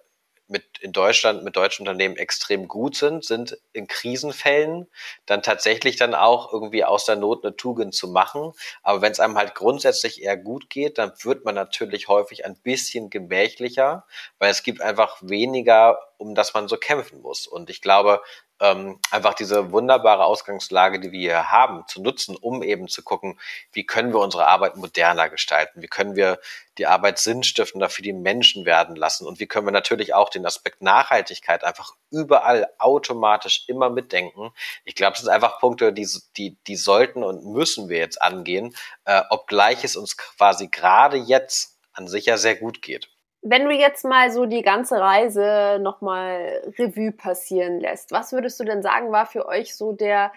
in Deutschland mit deutschen Unternehmen extrem gut sind in Krisenfällen dann tatsächlich dann auch irgendwie aus der Not eine Tugend zu machen. Aber wenn es einem halt grundsätzlich eher gut geht, dann wird man natürlich häufig ein bisschen gemächlicher, weil es gibt einfach weniger, um das man so kämpfen muss. Und ich glaube, einfach diese wunderbare Ausgangslage, die wir hier haben, zu nutzen, um eben zu gucken, wie können wir unsere Arbeit moderner gestalten, wie können wir die Arbeit sinnstiftender für die Menschen werden lassen und wie können wir natürlich auch den Aspekt Nachhaltigkeit einfach überall automatisch immer mitdenken. Ich glaube, das sind einfach Punkte, die sollten und müssen wir jetzt angehen, obgleich es uns quasi gerade jetzt an sich ja sehr gut geht. Wenn du jetzt mal so die ganze Reise nochmal Revue passieren lässt, was würdest du denn sagen, war für euch so der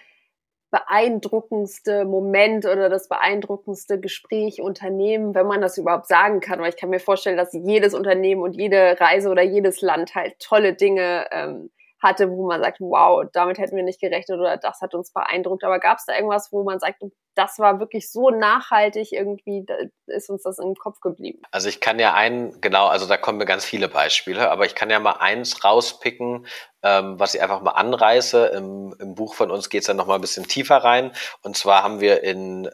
beeindruckendste Moment oder das beeindruckendste Gespräch, Unternehmen, wenn man das überhaupt sagen kann? Weil ich kann mir vorstellen, dass jedes Unternehmen und jede Reise oder jedes Land halt tolle Dinge hatte, wo man sagt, wow, damit hätten wir nicht gerechnet oder das hat uns beeindruckt. Aber gab es da irgendwas, wo man sagt, das war wirklich so nachhaltig, irgendwie ist uns das im Kopf geblieben. Also ich kann ja da kommen mir ganz viele Beispiele, aber ich kann ja mal eins rauspicken, was ich einfach mal anreiße. Im Buch von uns geht es dann nochmal ein bisschen tiefer rein. Und zwar haben wir in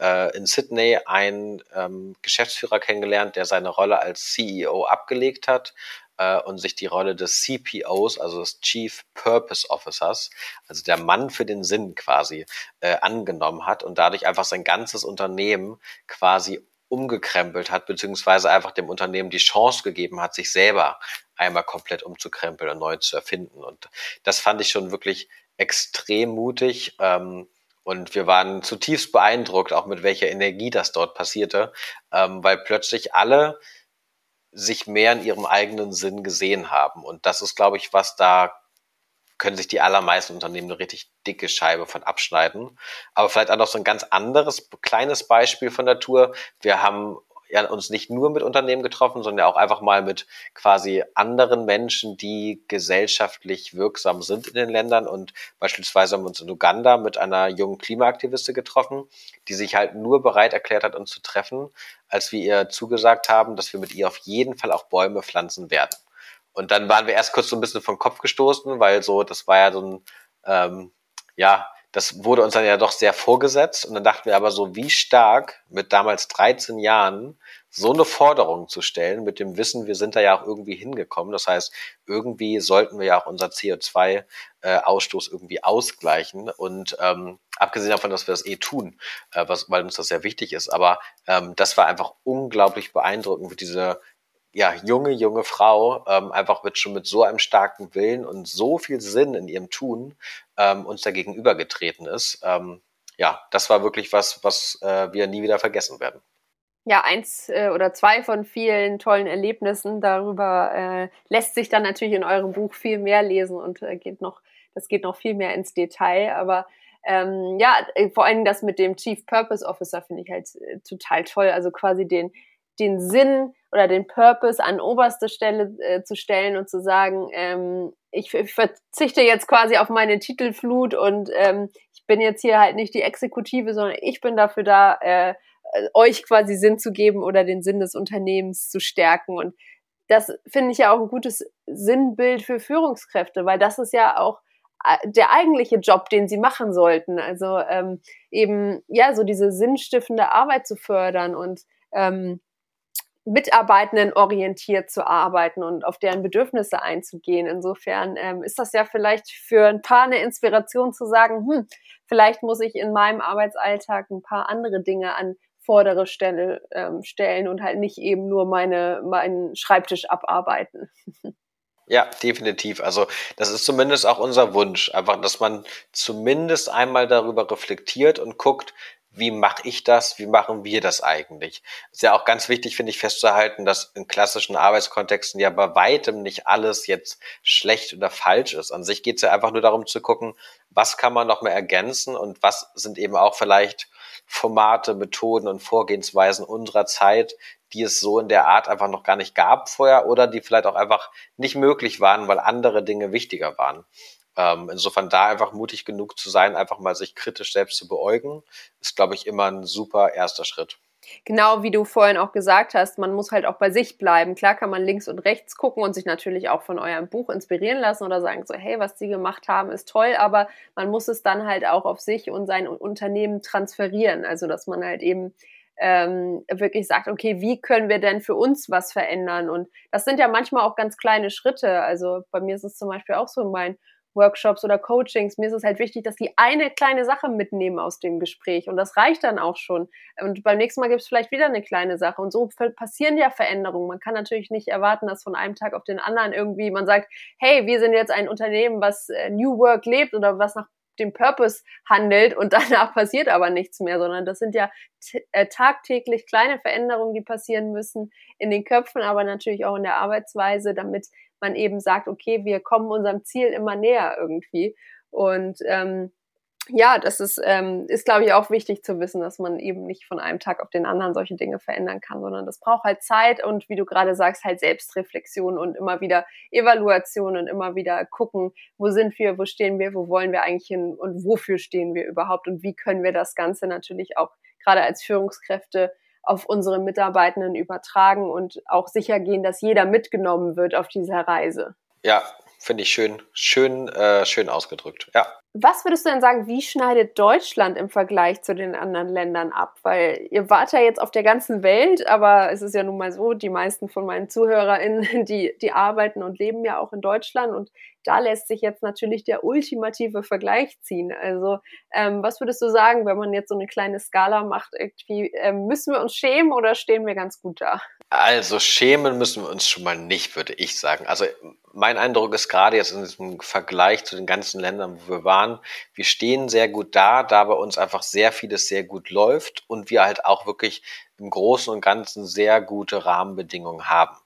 Sydney einen Geschäftsführer kennengelernt, der seine Rolle als CEO abgelegt hat und sich die Rolle des CPOs, also des Chief Purpose Officers, also der Mann für den Sinn quasi, angenommen hat und dadurch einfach sein ganzes Unternehmen quasi umgekrempelt hat, beziehungsweise einfach dem Unternehmen die Chance gegeben hat, sich selber einmal komplett umzukrempeln und neu zu erfinden. Und das fand ich schon wirklich extrem mutig. Und wir waren zutiefst beeindruckt, auch mit welcher Energie das dort passierte, weil plötzlich alle sich mehr in ihrem eigenen Sinn gesehen haben. Und das ist, glaube ich, was da können sich die allermeisten Unternehmen eine richtig dicke Scheibe von abschneiden. Aber vielleicht auch noch so ein ganz anderes, kleines Beispiel von der Tour. Wir haben ja uns nicht nur mit Unternehmen getroffen, sondern auch einfach mal mit quasi anderen Menschen, die gesellschaftlich wirksam sind in den Ländern, und beispielsweise haben wir uns in Uganda mit einer jungen Klimaaktivistin getroffen, die sich halt nur bereit erklärt hat, uns zu treffen, als wir ihr zugesagt haben, dass wir mit ihr auf jeden Fall auch Bäume pflanzen werden. Und dann waren wir erst kurz so ein bisschen vom Kopf gestoßen, weil so, das war ja so ein, das wurde uns dann ja doch sehr vorgesetzt, und dann dachten wir aber so, wie stark mit damals 13 Jahren so eine Forderung zu stellen, mit dem Wissen, wir sind da ja auch irgendwie hingekommen. Das heißt, irgendwie sollten wir ja auch unser CO2-Ausstoß irgendwie ausgleichen, und abgesehen davon, dass wir das tun, weil uns das sehr wichtig ist. Aber das war einfach unglaublich beeindruckend, wie diese junge Frau, einfach mit so einem starken Willen und so viel Sinn in ihrem Tun uns da gegenübergetreten ist. Das war wirklich was wir nie wieder vergessen werden. Ja, eins oder zwei von vielen tollen Erlebnissen. Darüber lässt sich dann natürlich in eurem Buch viel mehr lesen, und das geht noch viel mehr ins Detail, aber vor allem das mit dem Chief Purpose Officer finde ich halt total toll, also quasi den Sinn oder den Purpose an oberste Stelle zu stellen und zu sagen, ich verzichte jetzt quasi auf meine Titelflut, und ich bin jetzt hier halt nicht die Exekutive, sondern ich bin dafür da, euch quasi Sinn zu geben oder den Sinn des Unternehmens zu stärken. Und das finde ich ja auch ein gutes Sinnbild für Führungskräfte, weil das ist ja auch der eigentliche Job, den sie machen sollten. Also so diese sinnstiftende Arbeit zu fördern und Mitarbeitenden orientiert zu arbeiten und auf deren Bedürfnisse einzugehen. Insofern ist das ja vielleicht für ein paar eine Inspiration zu sagen, vielleicht muss ich in meinem Arbeitsalltag ein paar andere Dinge an vordere Stelle stellen und halt nicht eben nur meinen Schreibtisch abarbeiten. Ja, definitiv. Also das ist zumindest auch unser Wunsch, einfach, dass man zumindest einmal darüber reflektiert und guckt, wie mache ich das? Wie machen wir das eigentlich? Ist ja auch ganz wichtig, finde ich, festzuhalten, dass in klassischen Arbeitskontexten ja bei weitem nicht alles jetzt schlecht oder falsch ist. An sich geht es ja einfach nur darum zu gucken, was kann man noch mehr ergänzen und was sind eben auch vielleicht Formate, Methoden und Vorgehensweisen unserer Zeit, die es so in der Art einfach noch gar nicht gab vorher oder die vielleicht auch einfach nicht möglich waren, weil andere Dinge wichtiger waren. Insofern da einfach mutig genug zu sein, einfach mal sich kritisch selbst zu beäugen, ist, glaube ich, immer ein super erster Schritt. Genau, wie du vorhin auch gesagt hast, man muss halt auch bei sich bleiben. Klar kann man links und rechts gucken und sich natürlich auch von eurem Buch inspirieren lassen oder sagen so, hey, was die gemacht haben, ist toll, aber man muss es dann halt auch auf sich und sein Unternehmen transferieren. Also, dass man halt eben wirklich sagt, okay, wie können wir denn für uns was verändern? Und das sind ja manchmal auch ganz kleine Schritte. Also, bei mir ist es zum Beispiel auch so in meinen Workshops oder Coachings, mir ist es halt wichtig, dass die eine kleine Sache mitnehmen aus dem Gespräch, und das reicht dann auch schon, und beim nächsten Mal gibt es vielleicht wieder eine kleine Sache, und so passieren ja Veränderungen. Man kann natürlich nicht erwarten, dass von einem Tag auf den anderen irgendwie man sagt, hey, wir sind jetzt ein Unternehmen, was New Work lebt oder was nach dem Purpose handelt, und danach passiert aber nichts mehr, sondern das sind ja tagtäglich kleine Veränderungen, die passieren müssen in den Köpfen, aber natürlich auch in der Arbeitsweise, damit man eben sagt, okay, wir kommen unserem Ziel immer näher irgendwie. Und das ist, glaube ich, auch wichtig zu wissen, dass man eben nicht von einem Tag auf den anderen solche Dinge verändern kann, sondern das braucht halt Zeit und, wie du gerade sagst, halt Selbstreflexion und immer wieder Evaluation und immer wieder gucken, wo sind wir, wo stehen wir, wo wollen wir eigentlich hin und wofür stehen wir überhaupt und wie können wir das Ganze natürlich auch gerade als Führungskräfte auf unsere Mitarbeitenden übertragen und auch sicher gehen, dass jeder mitgenommen wird auf dieser Reise. Ja, finde ich schön ausgedrückt, ja. Was würdest du denn sagen, wie schneidet Deutschland im Vergleich zu den anderen Ländern ab? Weil ihr wart ja jetzt auf der ganzen Welt, aber es ist ja nun mal so, die meisten von meinen ZuhörerInnen, die arbeiten und leben ja auch in Deutschland, und da lässt sich jetzt natürlich der ultimative Vergleich ziehen. Also was würdest du sagen, wenn man jetzt so eine kleine Skala macht, irgendwie, müssen wir uns schämen oder stehen wir ganz gut da? Also schämen müssen wir uns schon mal nicht, würde ich sagen. Also mein Eindruck ist gerade jetzt in diesem Vergleich zu den ganzen Ländern, wo wir waren, wir stehen sehr gut da, da bei uns einfach sehr vieles sehr gut läuft und wir halt auch wirklich im Großen und Ganzen sehr gute Rahmenbedingungen haben.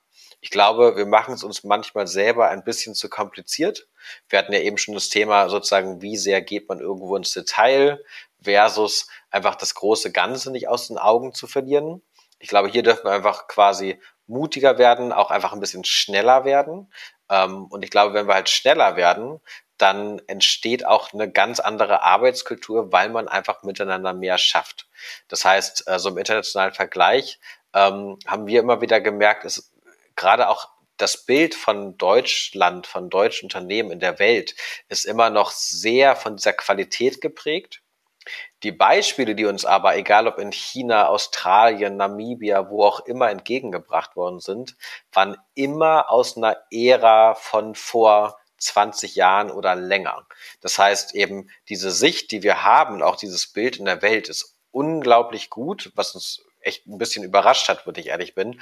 Ich glaube, wir machen es uns manchmal selber ein bisschen zu kompliziert. Wir hatten ja eben schon das Thema sozusagen, wie sehr geht man irgendwo ins Detail versus einfach das große Ganze nicht aus den Augen zu verlieren. Ich glaube, hier dürfen wir einfach quasi mutiger werden, auch einfach ein bisschen schneller werden. Und ich glaube, wenn wir halt schneller werden, dann entsteht auch eine ganz andere Arbeitskultur, weil man einfach miteinander mehr schafft. Das heißt, so im internationalen Vergleich haben wir immer wieder gemerkt, ist gerade auch das Bild von Deutschland, von deutschen Unternehmen in der Welt, ist immer noch sehr von dieser Qualität geprägt. Die Beispiele, die uns aber, egal ob in China, Australien, Namibia, wo auch immer entgegengebracht worden sind, waren immer aus einer Ära von vor 20 Jahren oder länger. Das heißt eben, diese Sicht, die wir haben, auch dieses Bild in der Welt, ist unglaublich gut, was uns echt ein bisschen überrascht hat, wenn ich ehrlich bin.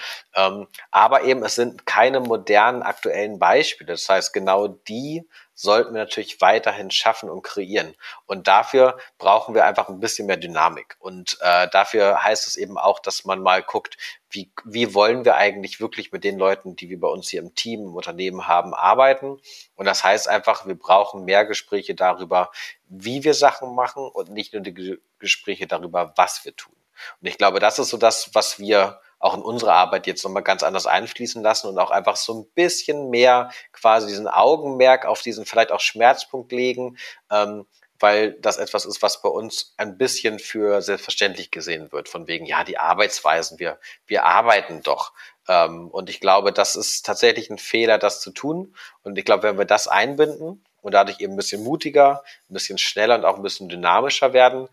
Aber eben, es sind keine modernen, aktuellen Beispiele. Das heißt, genau die sollten wir natürlich weiterhin schaffen und kreieren. Und dafür brauchen wir einfach ein bisschen mehr Dynamik. Und dafür heißt es eben auch, dass man mal guckt, wie wollen wir eigentlich wirklich mit den Leuten, die wir bei uns hier im Team, im Unternehmen haben, arbeiten. Und das heißt einfach, wir brauchen mehr Gespräche darüber, wie wir Sachen machen und nicht nur die Gespräche darüber, was wir tun. Und ich glaube, das ist so das, was wir auch in unsere Arbeit jetzt nochmal ganz anders einfließen lassen und auch einfach so ein bisschen mehr quasi diesen Augenmerk auf diesen vielleicht auch Schmerzpunkt legen, weil das etwas ist, was bei uns ein bisschen für selbstverständlich gesehen wird, von wegen, ja, die Arbeitsweisen, wir arbeiten doch. Und ich glaube, das ist tatsächlich ein Fehler, das zu tun. Und ich glaube, wenn wir das einbinden und dadurch eben ein bisschen mutiger, ein bisschen schneller und auch ein bisschen dynamischer werden,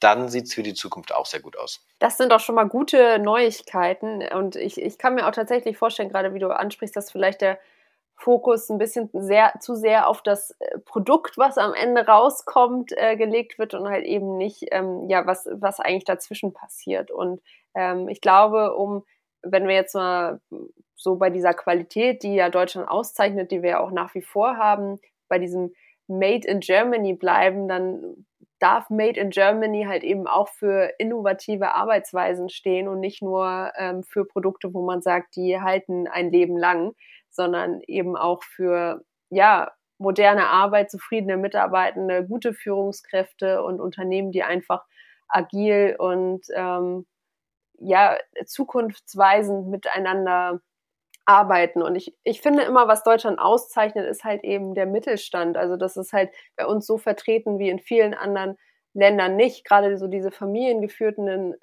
dann sieht es für die Zukunft auch sehr gut aus. Das sind doch schon mal gute Neuigkeiten. Und ich kann mir auch tatsächlich vorstellen, gerade wie du ansprichst, dass vielleicht der Fokus ein bisschen zu sehr auf das Produkt, was am Ende rauskommt, gelegt wird und halt eben nicht, was eigentlich dazwischen passiert. Und ich glaube, wenn wir jetzt mal so bei dieser Qualität, die ja Deutschland auszeichnet, die wir ja auch nach wie vor haben, bei diesem Made in Germany bleiben, dann darf Made in Germany halt eben auch für innovative Arbeitsweisen stehen und nicht nur für Produkte, wo man sagt, die halten ein Leben lang, sondern eben auch für moderne Arbeit, zufriedene Mitarbeitende, gute Führungskräfte und Unternehmen, die einfach agil und zukunftsweisend miteinander arbeiten. Und ich finde immer, was Deutschland auszeichnet, ist halt eben der Mittelstand. Also das ist halt bei uns so vertreten wie in vielen anderen Ländern nicht. Gerade so diese familiengeführten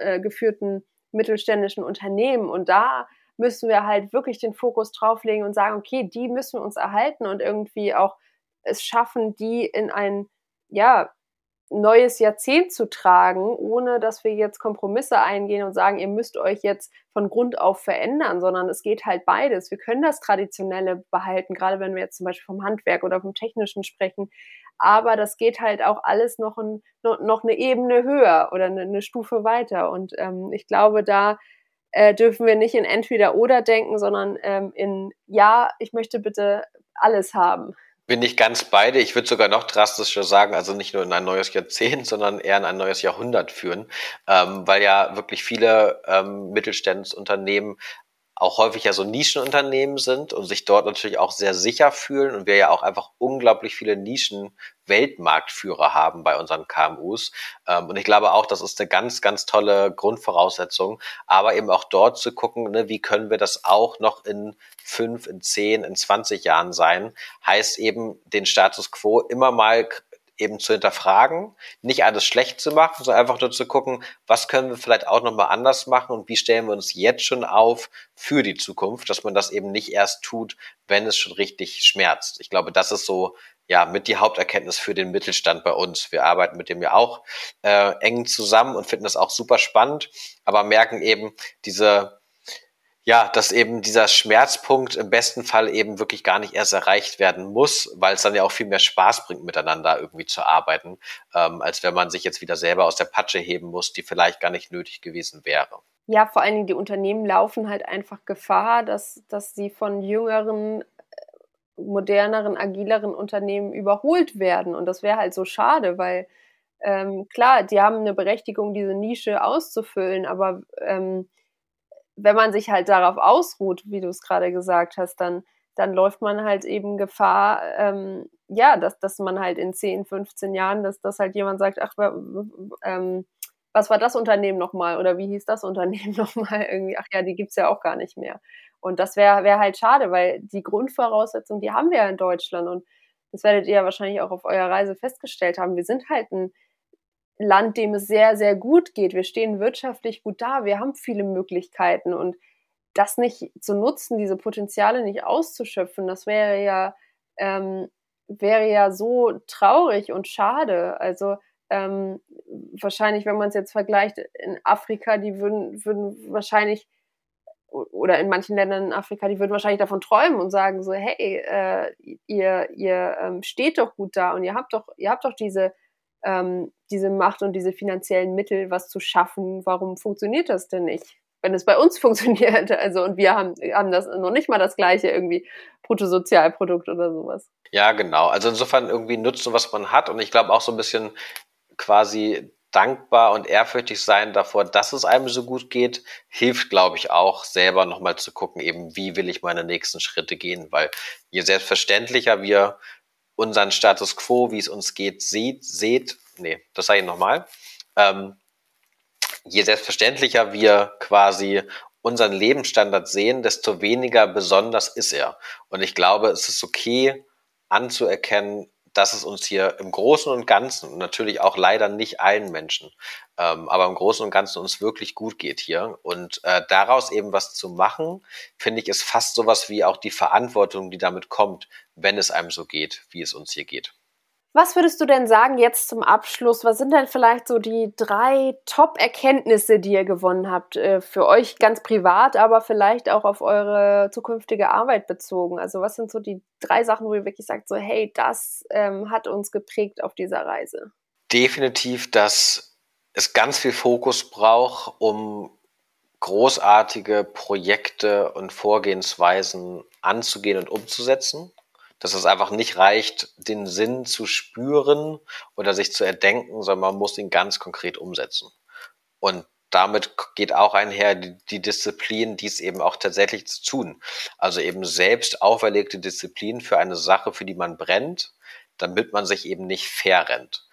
mittelständischen Unternehmen. Und da müssen wir halt wirklich den Fokus drauflegen und sagen, okay, die müssen wir uns erhalten und irgendwie auch es schaffen, die in ein neues Jahrzehnt zu tragen, ohne dass wir jetzt Kompromisse eingehen und sagen, ihr müsst euch jetzt von Grund auf verändern, sondern es geht halt beides. Wir können das Traditionelle behalten, gerade wenn wir jetzt zum Beispiel vom Handwerk oder vom Technischen sprechen, aber das geht halt auch alles noch eine Ebene höher oder eine Stufe weiter. Und ich glaube, da dürfen wir nicht in Entweder-Oder denken, sondern ich möchte bitte alles haben. Bin ich ganz beide. Ich würde sogar noch drastischer sagen, also nicht nur in ein neues Jahrzehnt, sondern eher in ein neues Jahrhundert führen, weil ja wirklich viele Mittelstandsunternehmen auch häufig ja so Nischenunternehmen sind und sich dort natürlich auch sehr sicher fühlen und wir ja auch einfach unglaublich viele Nischen-Weltmarktführer haben bei unseren KMUs. Und ich glaube auch, das ist eine ganz, ganz tolle Grundvoraussetzung, aber eben auch dort zu gucken, ne, wie können wir das auch noch in 5, in 10, in 20 Jahren sein, heißt eben den Status quo immer mal eben zu hinterfragen, nicht alles schlecht zu machen, sondern einfach nur zu gucken, was können wir vielleicht auch nochmal anders machen und wie stellen wir uns jetzt schon auf für die Zukunft, dass man das eben nicht erst tut, wenn es schon richtig schmerzt. Ich glaube, das ist so ja mit die Haupterkenntnis für den Mittelstand bei uns. Wir arbeiten mit dem ja auch eng zusammen und finden das auch super spannend, aber merken eben dass eben dieser Schmerzpunkt im besten Fall eben wirklich gar nicht erst erreicht werden muss, weil es dann ja auch viel mehr Spaß bringt, miteinander irgendwie zu arbeiten, als wenn man sich jetzt wieder selber aus der Patsche heben muss, die vielleicht gar nicht nötig gewesen wäre. Ja, vor allen Dingen die Unternehmen laufen halt einfach Gefahr, dass sie von jüngeren, moderneren, agileren Unternehmen überholt werden. Und das wäre halt so schade, weil klar, die haben eine Berechtigung, diese Nische auszufüllen, aber wenn man sich halt darauf ausruht, wie du es gerade gesagt hast, dann läuft man halt eben Gefahr, dass man halt in 10, 15 Jahren, dass halt jemand sagt, ach, was war das Unternehmen nochmal oder wie hieß das Unternehmen nochmal irgendwie, ach ja, die gibt's ja auch gar nicht mehr. Und das wäre halt schade, weil die Grundvoraussetzungen, die haben wir ja in Deutschland und das werdet ihr ja wahrscheinlich auch auf eurer Reise festgestellt haben. Wir sind halt ein Land, dem es sehr, sehr gut geht. Wir stehen wirtschaftlich gut da, wir haben viele Möglichkeiten und das nicht zu nutzen, diese Potenziale nicht auszuschöpfen, das wäre ja so traurig und schade. Also wahrscheinlich, wenn man es jetzt vergleicht, in Afrika, die würden wahrscheinlich, oder in manchen Ländern in Afrika, die würden wahrscheinlich davon träumen und sagen so, hey, ihr steht doch gut da und ihr habt doch diese Macht und diese finanziellen Mittel, was zu schaffen, warum funktioniert das denn nicht? Wenn es bei uns funktioniert, also und wir haben das noch nicht mal das gleiche irgendwie Bruttosozialprodukt oder sowas. Ja, genau. Also insofern irgendwie nutzen, was man hat und ich glaube auch so ein bisschen quasi dankbar und ehrfürchtig sein davor, dass es einem so gut geht, hilft, glaube ich, auch selber nochmal zu gucken, eben wie will ich meine nächsten Schritte gehen, weil je selbstverständlicher wir unseren Status quo, wie es uns geht, je selbstverständlicher wir quasi unseren Lebensstandard sehen, desto weniger besonders ist er. Und ich glaube, es ist okay anzuerkennen, dass es uns hier im Großen und Ganzen, und natürlich auch leider nicht allen Menschen, aber im Großen und Ganzen uns wirklich gut geht hier. Und daraus eben was zu machen, finde ich, ist fast sowas wie auch die Verantwortung, die damit kommt, wenn es einem so geht, wie es uns hier geht. Was würdest du denn sagen jetzt zum Abschluss? Was sind denn vielleicht so die 3 Top-Erkenntnisse, die ihr gewonnen habt? Für euch ganz privat, aber vielleicht auch auf eure zukünftige Arbeit bezogen. Also was sind so die 3 Sachen, wo ihr wirklich sagt, so hey, das hat uns geprägt auf dieser Reise? Definitiv, dass es ganz viel Fokus braucht, um großartige Projekte und Vorgehensweisen anzugehen und umzusetzen. Dass es einfach nicht reicht, den Sinn zu spüren oder sich zu erdenken, sondern man muss ihn ganz konkret umsetzen. Und damit geht auch einher die Disziplin, dies eben auch tatsächlich zu tun. Also eben selbst auferlegte Disziplin für eine Sache, für die man brennt, damit man sich eben nicht verrennt.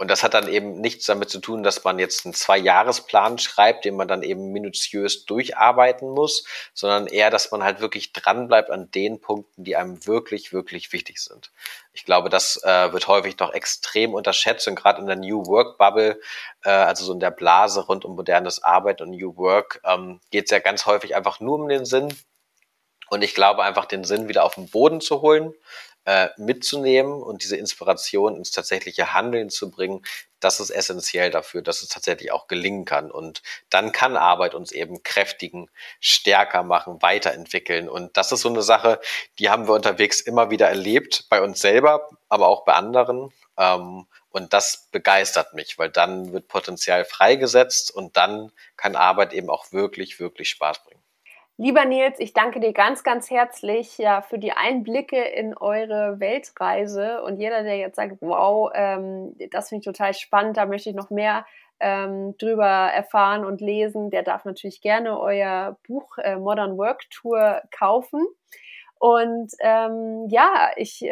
Und das hat dann eben nichts damit zu tun, dass man jetzt einen 2-Jahresplan schreibt, den man dann eben minutiös durcharbeiten muss, sondern eher, dass man halt wirklich dranbleibt an den Punkten, die einem wirklich, wirklich wichtig sind. Ich glaube, das wird häufig noch extrem unterschätzt und gerade in der New Work Bubble, also so in der Blase rund um modernes Arbeiten und New Work, geht es ja ganz häufig einfach nur um den Sinn. Und ich glaube, einfach den Sinn wieder auf den Boden zu holen, mitzunehmen und diese Inspiration ins tatsächliche Handeln zu bringen, das ist essentiell dafür, dass es tatsächlich auch gelingen kann. Und dann kann Arbeit uns eben kräftigen, stärker machen, weiterentwickeln. Und das ist so eine Sache, die haben wir unterwegs immer wieder erlebt, bei uns selber, aber auch bei anderen. Und das begeistert mich, weil dann wird Potenzial freigesetzt und dann kann Arbeit eben auch wirklich, wirklich Spaß bringen. Lieber Nils, ich danke dir ganz, ganz herzlich für die Einblicke in eure Weltreise und jeder, der jetzt sagt, wow, das finde ich total spannend, da möchte ich noch mehr drüber erfahren und lesen, der darf natürlich gerne euer Buch Modern Work Tour kaufen und ich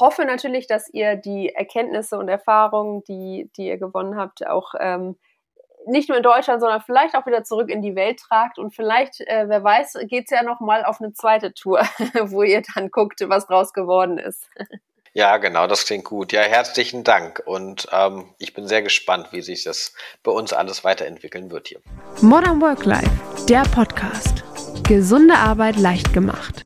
hoffe natürlich, dass ihr die Erkenntnisse und Erfahrungen, die ihr gewonnen habt, auch nicht nur in Deutschland, sondern vielleicht auch wieder zurück in die Welt tragt und vielleicht, wer weiß, geht's ja nochmal auf eine zweite Tour, wo ihr dann guckt, was draus geworden ist. Ja, genau, das klingt gut. Ja, herzlichen Dank und ich bin sehr gespannt, wie sich das bei uns alles weiterentwickeln wird hier. Modern Work Life, der Podcast. Gesunde Arbeit leicht gemacht.